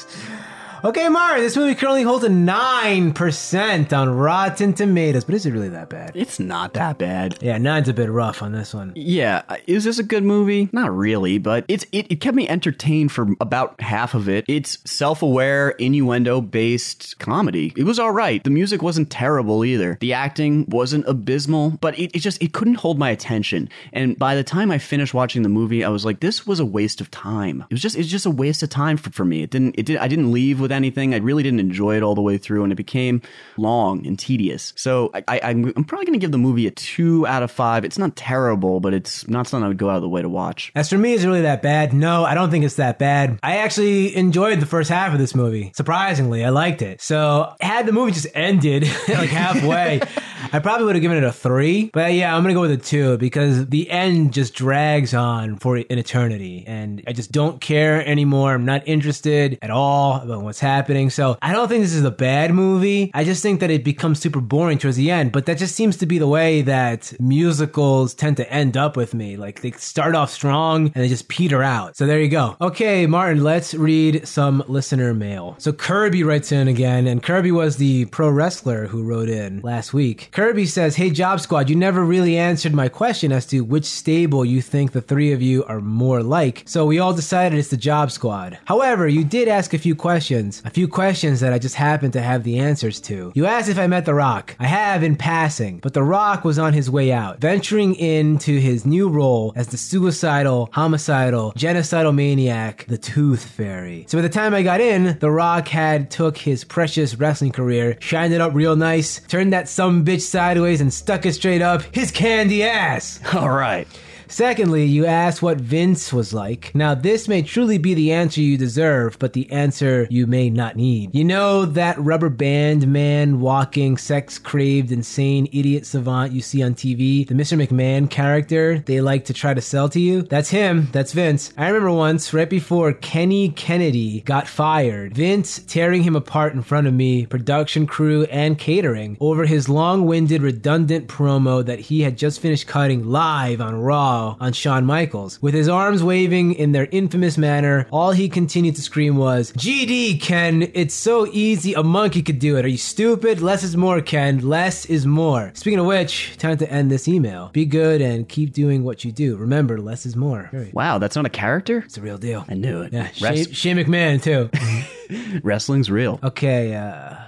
Okay, Mari, this movie currently holds a 9% on Rotten Tomatoes, but is it really that bad? It's not that bad. Yeah, 9's a bit rough on this one. Yeah, is this a good movie? Not really, but it kept me entertained for about half of it. It's self-aware, innuendo-based comedy. It was all right. The music wasn't terrible either. The acting wasn't abysmal, but it just couldn't hold my attention. And by the time I finished watching the movie, I was like, this was a waste of time. It was just a waste of time for me. I didn't leave with anything. I really didn't enjoy it all the way through, and it became long and tedious. So I'm probably going to give the movie a 2 out of 5. It's not terrible, but it's not something I would go out of the way to watch. As for me, is it really that bad? No, I don't think it's that bad. I actually enjoyed the first half of this movie. Surprisingly, I liked it. So had the movie just ended like halfway, I probably would have given it a 3. But yeah, I'm going to go with a 2 because the end just drags on for an eternity, and I just don't care anymore. I'm not interested at all about what's happening. So I don't think this is a bad movie. I just think that it becomes super boring towards the end, but that just seems to be the way that musicals tend to end up with me. Like, they start off strong and they just peter out. So there you go. Okay, Martin, let's read some listener mail. So Kirby writes in again, and Kirby was the pro wrestler who wrote in last week. Kirby says, "Hey Job Squad, you never really answered my question as to which stable you think the three of you are more like. So we all decided it's the Job Squad. However, you did ask a few questions that I just happen to have the answers to. You asked if I met The Rock. I have in passing, but The Rock was on his way out, venturing into his new role as the suicidal, homicidal, genocidal maniac, the Tooth Fairy. So by the time I got in, The Rock had took his precious wrestling career, shined it up real nice, turned that sumbitch sideways and stuck it straight up his candy ass." All right. "Secondly, you asked what Vince was like. Now, this may truly be the answer you deserve, but the answer you may not need. You know, that rubber band man, walking, sex-craved, insane, idiot savant you see on TV? The Mr. McMahon character they like to try to sell to you? That's him. That's Vince. I remember once, right before Kenny Kennedy got fired, Vince tearing him apart in front of me, production crew, and catering over his long-winded, redundant promo that he had just finished cutting live on Raw on Shawn Michaels. With his arms waving in their infamous manner, all he continued to scream was, 'GD, Ken, it's so easy, a monkey could do it. Are you stupid? Less is more, Ken. Less is more.' Speaking of which, time to end this email. Be good and keep doing what you do. Remember, less is more." Wow, that's not a character? It's a real deal. I knew it. Yeah, Shane McMahon, too. Wrestling's real. Okay,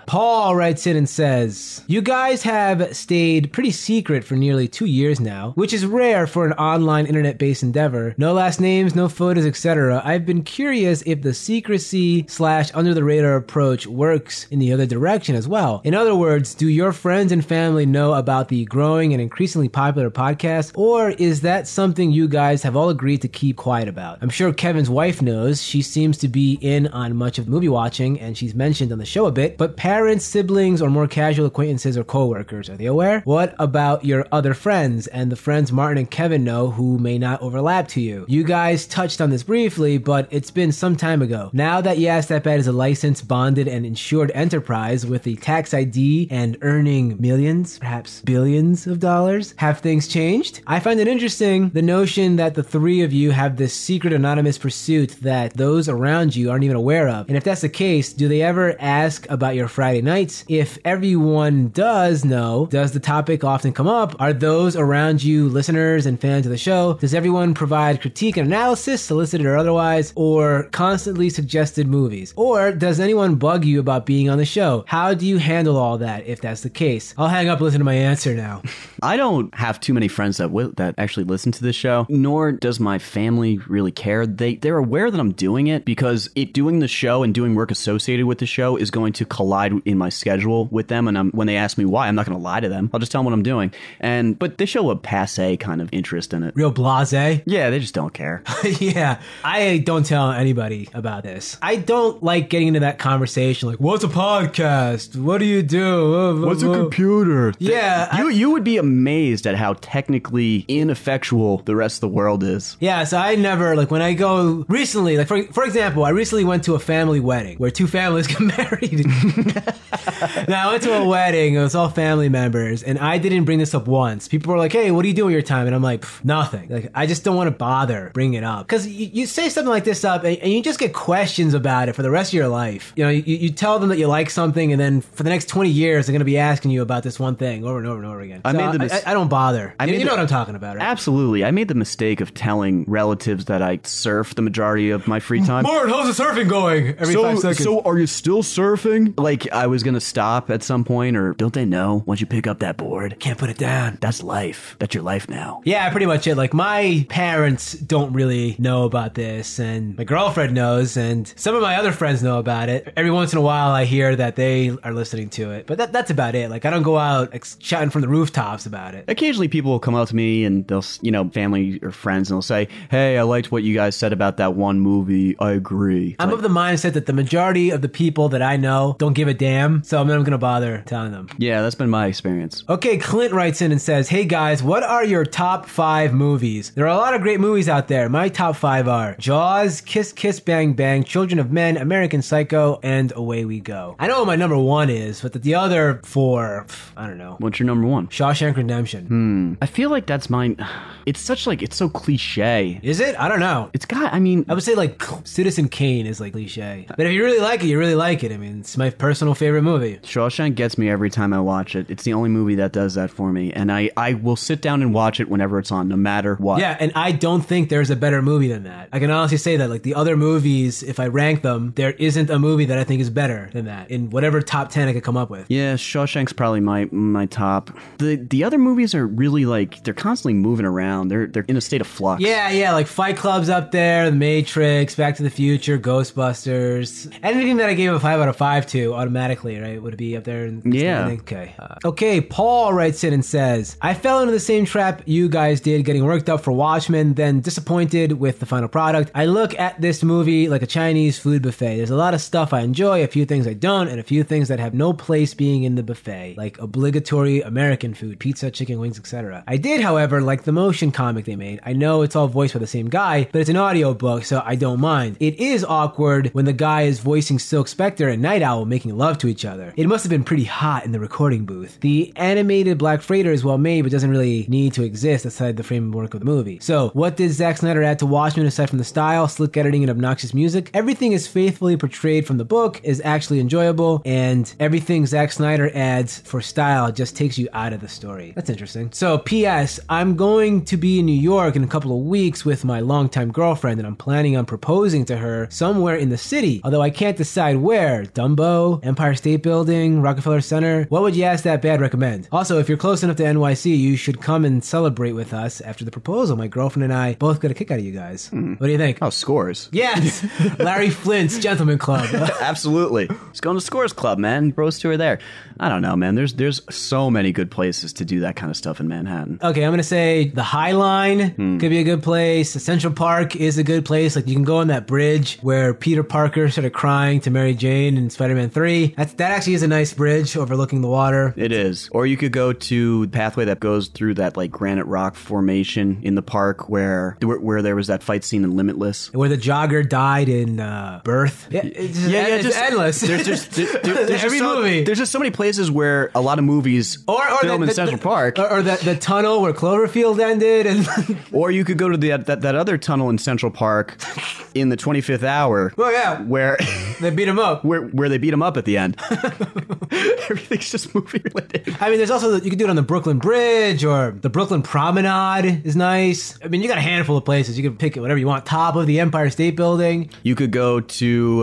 Paul writes in and says, "You guys have stayed pretty secret for nearly 2 years now, which is rare for an online internet-based endeavor. No last names, no photos, etc. I've been curious if the secrecy/under-the-radar approach works in the other direction as well. In other words, do your friends and family know about the growing and increasingly popular podcast, or is that something you guys have all agreed to keep quiet about? I'm sure Kevin's wife knows. She seems to be in on much of movie watching, and she's mentioned on the show a bit, but parents, siblings, or more casual acquaintances or co-workers, are they aware? What about your other friends and the friends Martin and Kevin know who may not overlap to you? You guys touched on this briefly, but it's been some time ago. Now that Yes That Bad is a licensed, bonded, and insured enterprise with a tax ID and earning millions, perhaps billions of dollars, have things changed? I find it interesting, the notion that the three of you have this secret anonymous pursuit that those around you aren't even aware of. And if that's the case, do they ever ask about your Friday nights? If everyone does know, does the topic often come up? Are those around you listeners and fans of the show? Does everyone provide critique and analysis, solicited or otherwise, or constantly suggested movies? Or does anyone bug you about being on the show? How do you handle all that if that's the case?" I'll hang up and listen to my answer now. I don't have too many friends that actually listen to this show, nor does my family really care. They're aware that I'm doing it because doing the show and doing doing work associated with the show is going to collide in my schedule with them. And when they ask me why, I'm not going to lie to them. I'll just tell them what I'm doing. But they show a passe kind of interest in it. Real blasé? Yeah, they just don't care. Yeah. I don't tell anybody about this. I don't like getting into that conversation like, what's a podcast? What do you do? What's a computer? Yeah. You would be amazed at how technically ineffectual the rest of the world is. Yeah, so I never, like when I go recently, like for example, I recently went to a family wedding where two families got married. Now, I went to a wedding, it was all family members, and I didn't bring this up once. People were like, hey, what do you do with your time? And I'm like, nothing. Like, I just don't want to bother bringing it up. Because you say something like this up and you just get questions about it for the rest of your life. You know, you tell them that you like something, and then for the next 20 years, they're going to be asking you about this one thing over and over and over again. I don't bother. You know what I'm talking about, right? Absolutely. I made the mistake of telling relatives that I surf the majority of my free time. Martin, how's the surfing going? Every 5 seconds. So are you still surfing? Like, I was going to stop at some point, or don't they know? Once you pick up that board, can't put it down. That's life. That's your life now. Yeah, pretty much it. Like, my parents don't really know about this, and my girlfriend knows, and some of my other friends know about it. Every once in a while, I hear that they are listening to it, but that's about it. Like, I don't go out shouting from the rooftops about it. Occasionally, people will come up to me, and they'll, you know, family or friends, and they'll say, hey, I liked what you guys said about that one movie. I agree. I'm of the mindset that the majority of the people that I know don't give a damn, so I'm not going to bother telling them. Yeah, that's been my experience. Okay, Clint writes in and says, hey guys, what are your top 5 movies? There are a lot of great movies out there. My top 5 are Jaws, Kiss Kiss Bang Bang, Children of Men, American Psycho, and Away We Go. I know what my number 1 is, but the other 4, I don't know. What's your number 1? Shawshank Redemption. I feel like that's mine. It's so cliche. Is it? I don't know. I would say like Citizen Kane is like cliche. But if you really like it, you really like it. I mean, it's my personal favorite movie. Shawshank gets me every time I watch it. It's the only movie that does that for me. And I will sit down and watch it whenever it's on, no matter what. Yeah, and I don't think there's a better movie than that. I can honestly say that. Like the other movies, if I rank them, there isn't a movie that I think is better than that in whatever top 10 I could come up with. Yeah, Shawshank's probably my top. The other movies are really like, they're constantly moving around. They're in a state of flux. Yeah, like Fight Club's up there, The Matrix, Back to the Future, Ghostbusters. Anything that I gave a 5 out of 5 to automatically, right, would be up there. Yeah. Okay. Okay, Paul writes in and says, I fell into the same trap you guys did, getting worked up for Watchmen, then disappointed with the final product. I look at this movie like a Chinese food buffet. There's a lot of stuff I enjoy, a few things I don't, and a few things that have no place being in the buffet, like obligatory American food, pizza, chicken wings, etc. I did, however, like the motion comic they made. I know it's all voiced by the same guy, but it's an audiobook, so I don't mind. It is awkward when the guy is voicing Silk Spectre and Night Owl making love to each other. It must have been pretty hot in the recording booth. The animated Black Freighter is well made, but doesn't really need to exist outside the framework of the movie. So, what did Zack Snyder add to Watchmen aside from the style, slick editing, and obnoxious music? Everything is faithfully portrayed from the book, is actually enjoyable, and everything Zack Snyder adds for style just takes you out of the story. That's interesting. So, P.S. I'm going to be in New York in a couple of weeks with my longtime girlfriend, and I'm planning on proposing to her somewhere in the city, although I can't decide where. Dumbo, Empire State Building, Rockefeller Center. What would you ask that bad recommend? Also, if you're close enough to NYC, you should come and celebrate with us after the proposal. My girlfriend and I both got a kick out of you guys. What do you think? Oh, Scores. Yes. Larry Flint's Gentleman Club. Absolutely. Just going to Scores Club, man. Bros tour there. I don't know, man. There's so many good places to do that kind of stuff in Manhattan. Okay, I'm going to say the High Line could be a good place. Central Park is a good place. Like, you can go on that bridge where Peter Parker started crying to Mary Jane in Spider-Man 3. That actually is a nice bridge overlooking the water. It is. Or you could go to the pathway that goes through that, like, granite rock formation in the park where there was that fight scene in Limitless. Where the jogger died in Birth. Yeah, it's endless. There's just so many places where a lot of movies film in Central Park. Or the tunnel where Cloverfield ended. Or you could go to that other tunnel in Central Park in the 25th hour. Oh, yeah. Where they beat him up. Where they beat him up at the end. Everything's just movie related. I mean, there's also, you could do it on the Brooklyn Bridge, or the Brooklyn Promenade is nice. I mean, you got a handful of places. You can pick whatever you want. Top of the Empire State Building. You could go to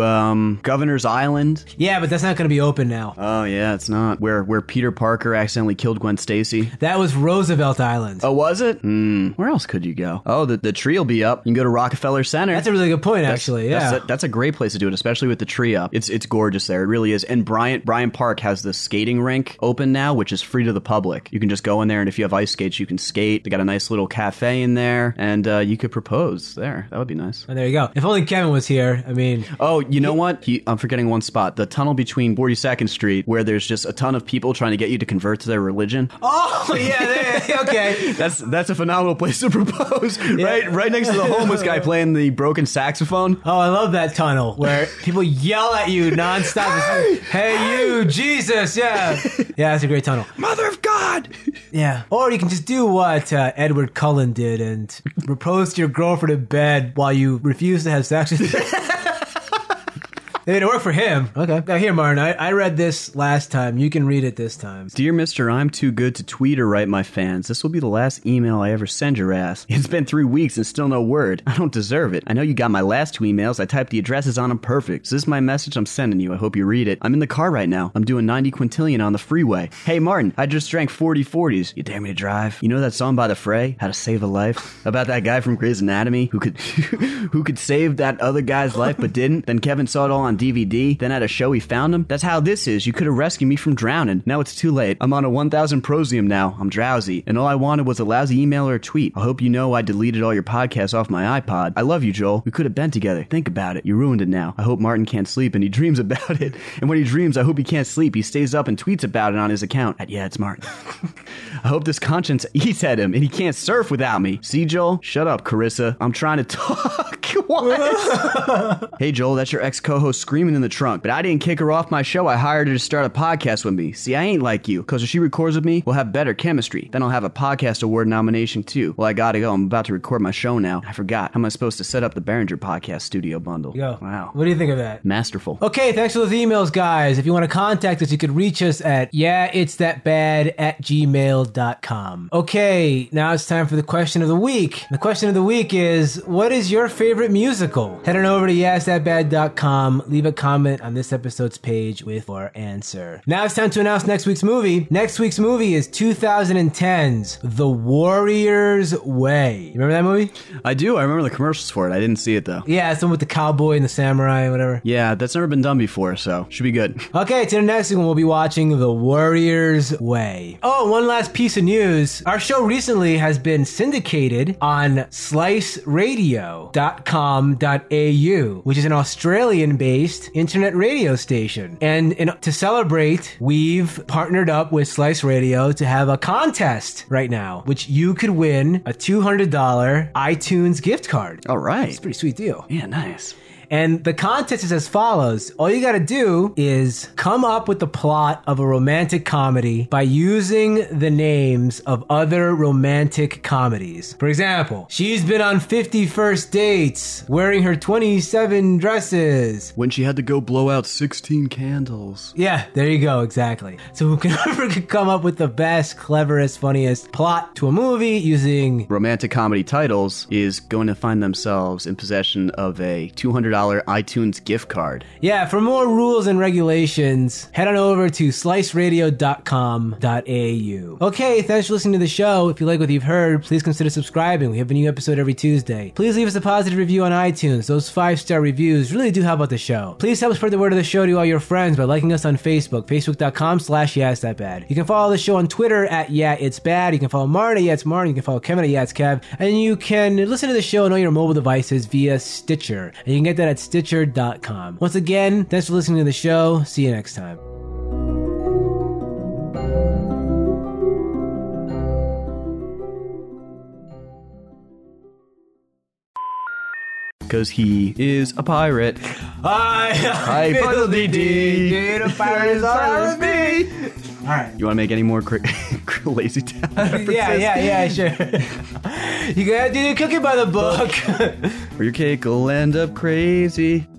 Governor's Island. Yeah, but that's not going to be open now. Oh, yeah, it's not. Where Peter Parker accidentally killed Gwen Stacy. That was Roosevelt Island. Oh, was it? Where else could you go? Oh, the tree will be up. You can go to Rockefeller Center. That's a really good point, actually. Yeah. That's a great place to do it, especially with the tree up. It's gorgeous there. It really is. And Bryant Park has this skating rink open now, which is free to the public. You can just go in there, and if you have ice skates, you can skate. They got a nice little cafe in there, and you could propose there. That would be nice. Oh, there you go. If only Kevin was here. I mean... Oh, you know what? I'm forgetting one spot. The tunnel between 42nd Street, where there's just a ton of people trying to get you to convert to their religion. Oh, yeah. Okay. That's a phenomenal place to propose. Yeah. Right next to the homeless guy playing the broken saxophone. Oh, I love that tunnel where people yell at you nonstop. Hey, you, Jesus. Yeah. Yeah, that's a great tunnel. Mother of God. Yeah. Or you can just do what Edward Cullen did and propose to your girlfriend in bed while you refuse to have sex with her. It didn't work for him. Okay. Now, here, Martin, I read this last time. You can read it this time. Dear Mr. I'm too good to tweet or write my fans. This will be the last email I ever send your ass. It's been 3 weeks and still no word. I don't deserve it. I know you got my last two emails. I typed the addresses on them perfect. So this is my message I'm sending you. I hope you read it. I'm in the car right now. I'm doing 90 quintillion on the freeway. Hey, Martin, I just drank 40 40s. You dare me to drive? You know that song by The Fray, How to Save a Life? About that guy from Grey's Anatomy who could save that other guy's life but didn't? Then Kevin saw it all on DVD, then at a show he found him. That's how this is. You could have rescued me from drowning. Now it's too late. I'm on a 1000 prosium now. I'm drowsy. And all I wanted was a lousy email or a tweet. I hope you know I deleted all your podcasts off my iPod. I love you, Joel. We could have been together. Think about it. You ruined it now. I hope Martin can't sleep and he dreams about it. And when he dreams, I hope he can't sleep. He stays up and tweets about it on his account. Yeah, it's Martin. I hope this conscience eats at him and he can't surf without me. See, Joel? Shut up, Carissa. I'm trying to talk. What? Hey, Joel, that's your ex-co-host screaming in the trunk. But I didn't kick her off my show. I hired her to start a podcast with me. See, I ain't like you. Because if she records with me, we'll have better chemistry. Then I'll have a podcast award nomination, too. Well, I gotta go. I'm about to record my show now. I forgot. How am I supposed to set up the Behringer Podcast Studio Bundle? Yo, wow. What do you think of that? Masterful. Okay, thanks for those emails, guys. If you want to contact us, you can reach us at yaitsthatbad@gmail.com. Okay, now it's time for the question of the week. The question of the week is, what is your favorite musical? Head on over to yaitsthatbad.com. Leave a comment on this episode's page with your answer. Now it's time to announce next week's movie. Next week's movie is 2010's The Warrior's Way. You remember that movie? I do. I remember the commercials for it. I didn't see it, though. Yeah, it's the one with the cowboy and the samurai and whatever. Yeah, that's never been done before, so should be good. Okay, to the next one, we'll be watching The Warrior's Way. Oh, one last piece of news. Our show recently has been syndicated on sliceradio.com.au, which is an Australian-based internet radio station. And to celebrate, we've partnered up with Slice Radio to have a contest right now, which you could win a $200 iTunes gift card. All right. It's a pretty sweet deal. Yeah, nice. And the contest is as follows. All you gotta do is come up with the plot of a romantic comedy by using the names of other romantic comedies. For example, she's been on 50 first dates, wearing her 27 dresses. When she had to go blow out 16 candles. Yeah, there you go, exactly. So whoever could come up with the best, cleverest, funniest plot to a movie using romantic comedy titles is going to find themselves in possession of a $200 iTunes gift card. Yeah, for more rules and regulations, head on over to sliceradio.com.au. Okay, thanks for listening to the show. If you like what you've heard, please consider subscribing. We have a new episode every Tuesday. Please leave us a positive review on iTunes. Those 5-star reviews really do help out the show. Please help spread the word of the show to all your friends by liking us on Facebook, facebook.com/yaitsthatbad. You can follow the show on Twitter at yaitsthatbad. You can follow Martin at yaitsmartin. You can follow Kevin at yaitskev. And you can listen to the show on all your mobile devices via Stitcher. And you can get that at Stitcher.com. Once again, thanks for listening to the show. See you next time. Because he is a pirate. I fiddle-dee-dee. Get a pirate is on with me. All right. You want to make any more Lazy Town references? Yeah, sure. You gotta do the cooking by the book. Or your cake will end up crazy.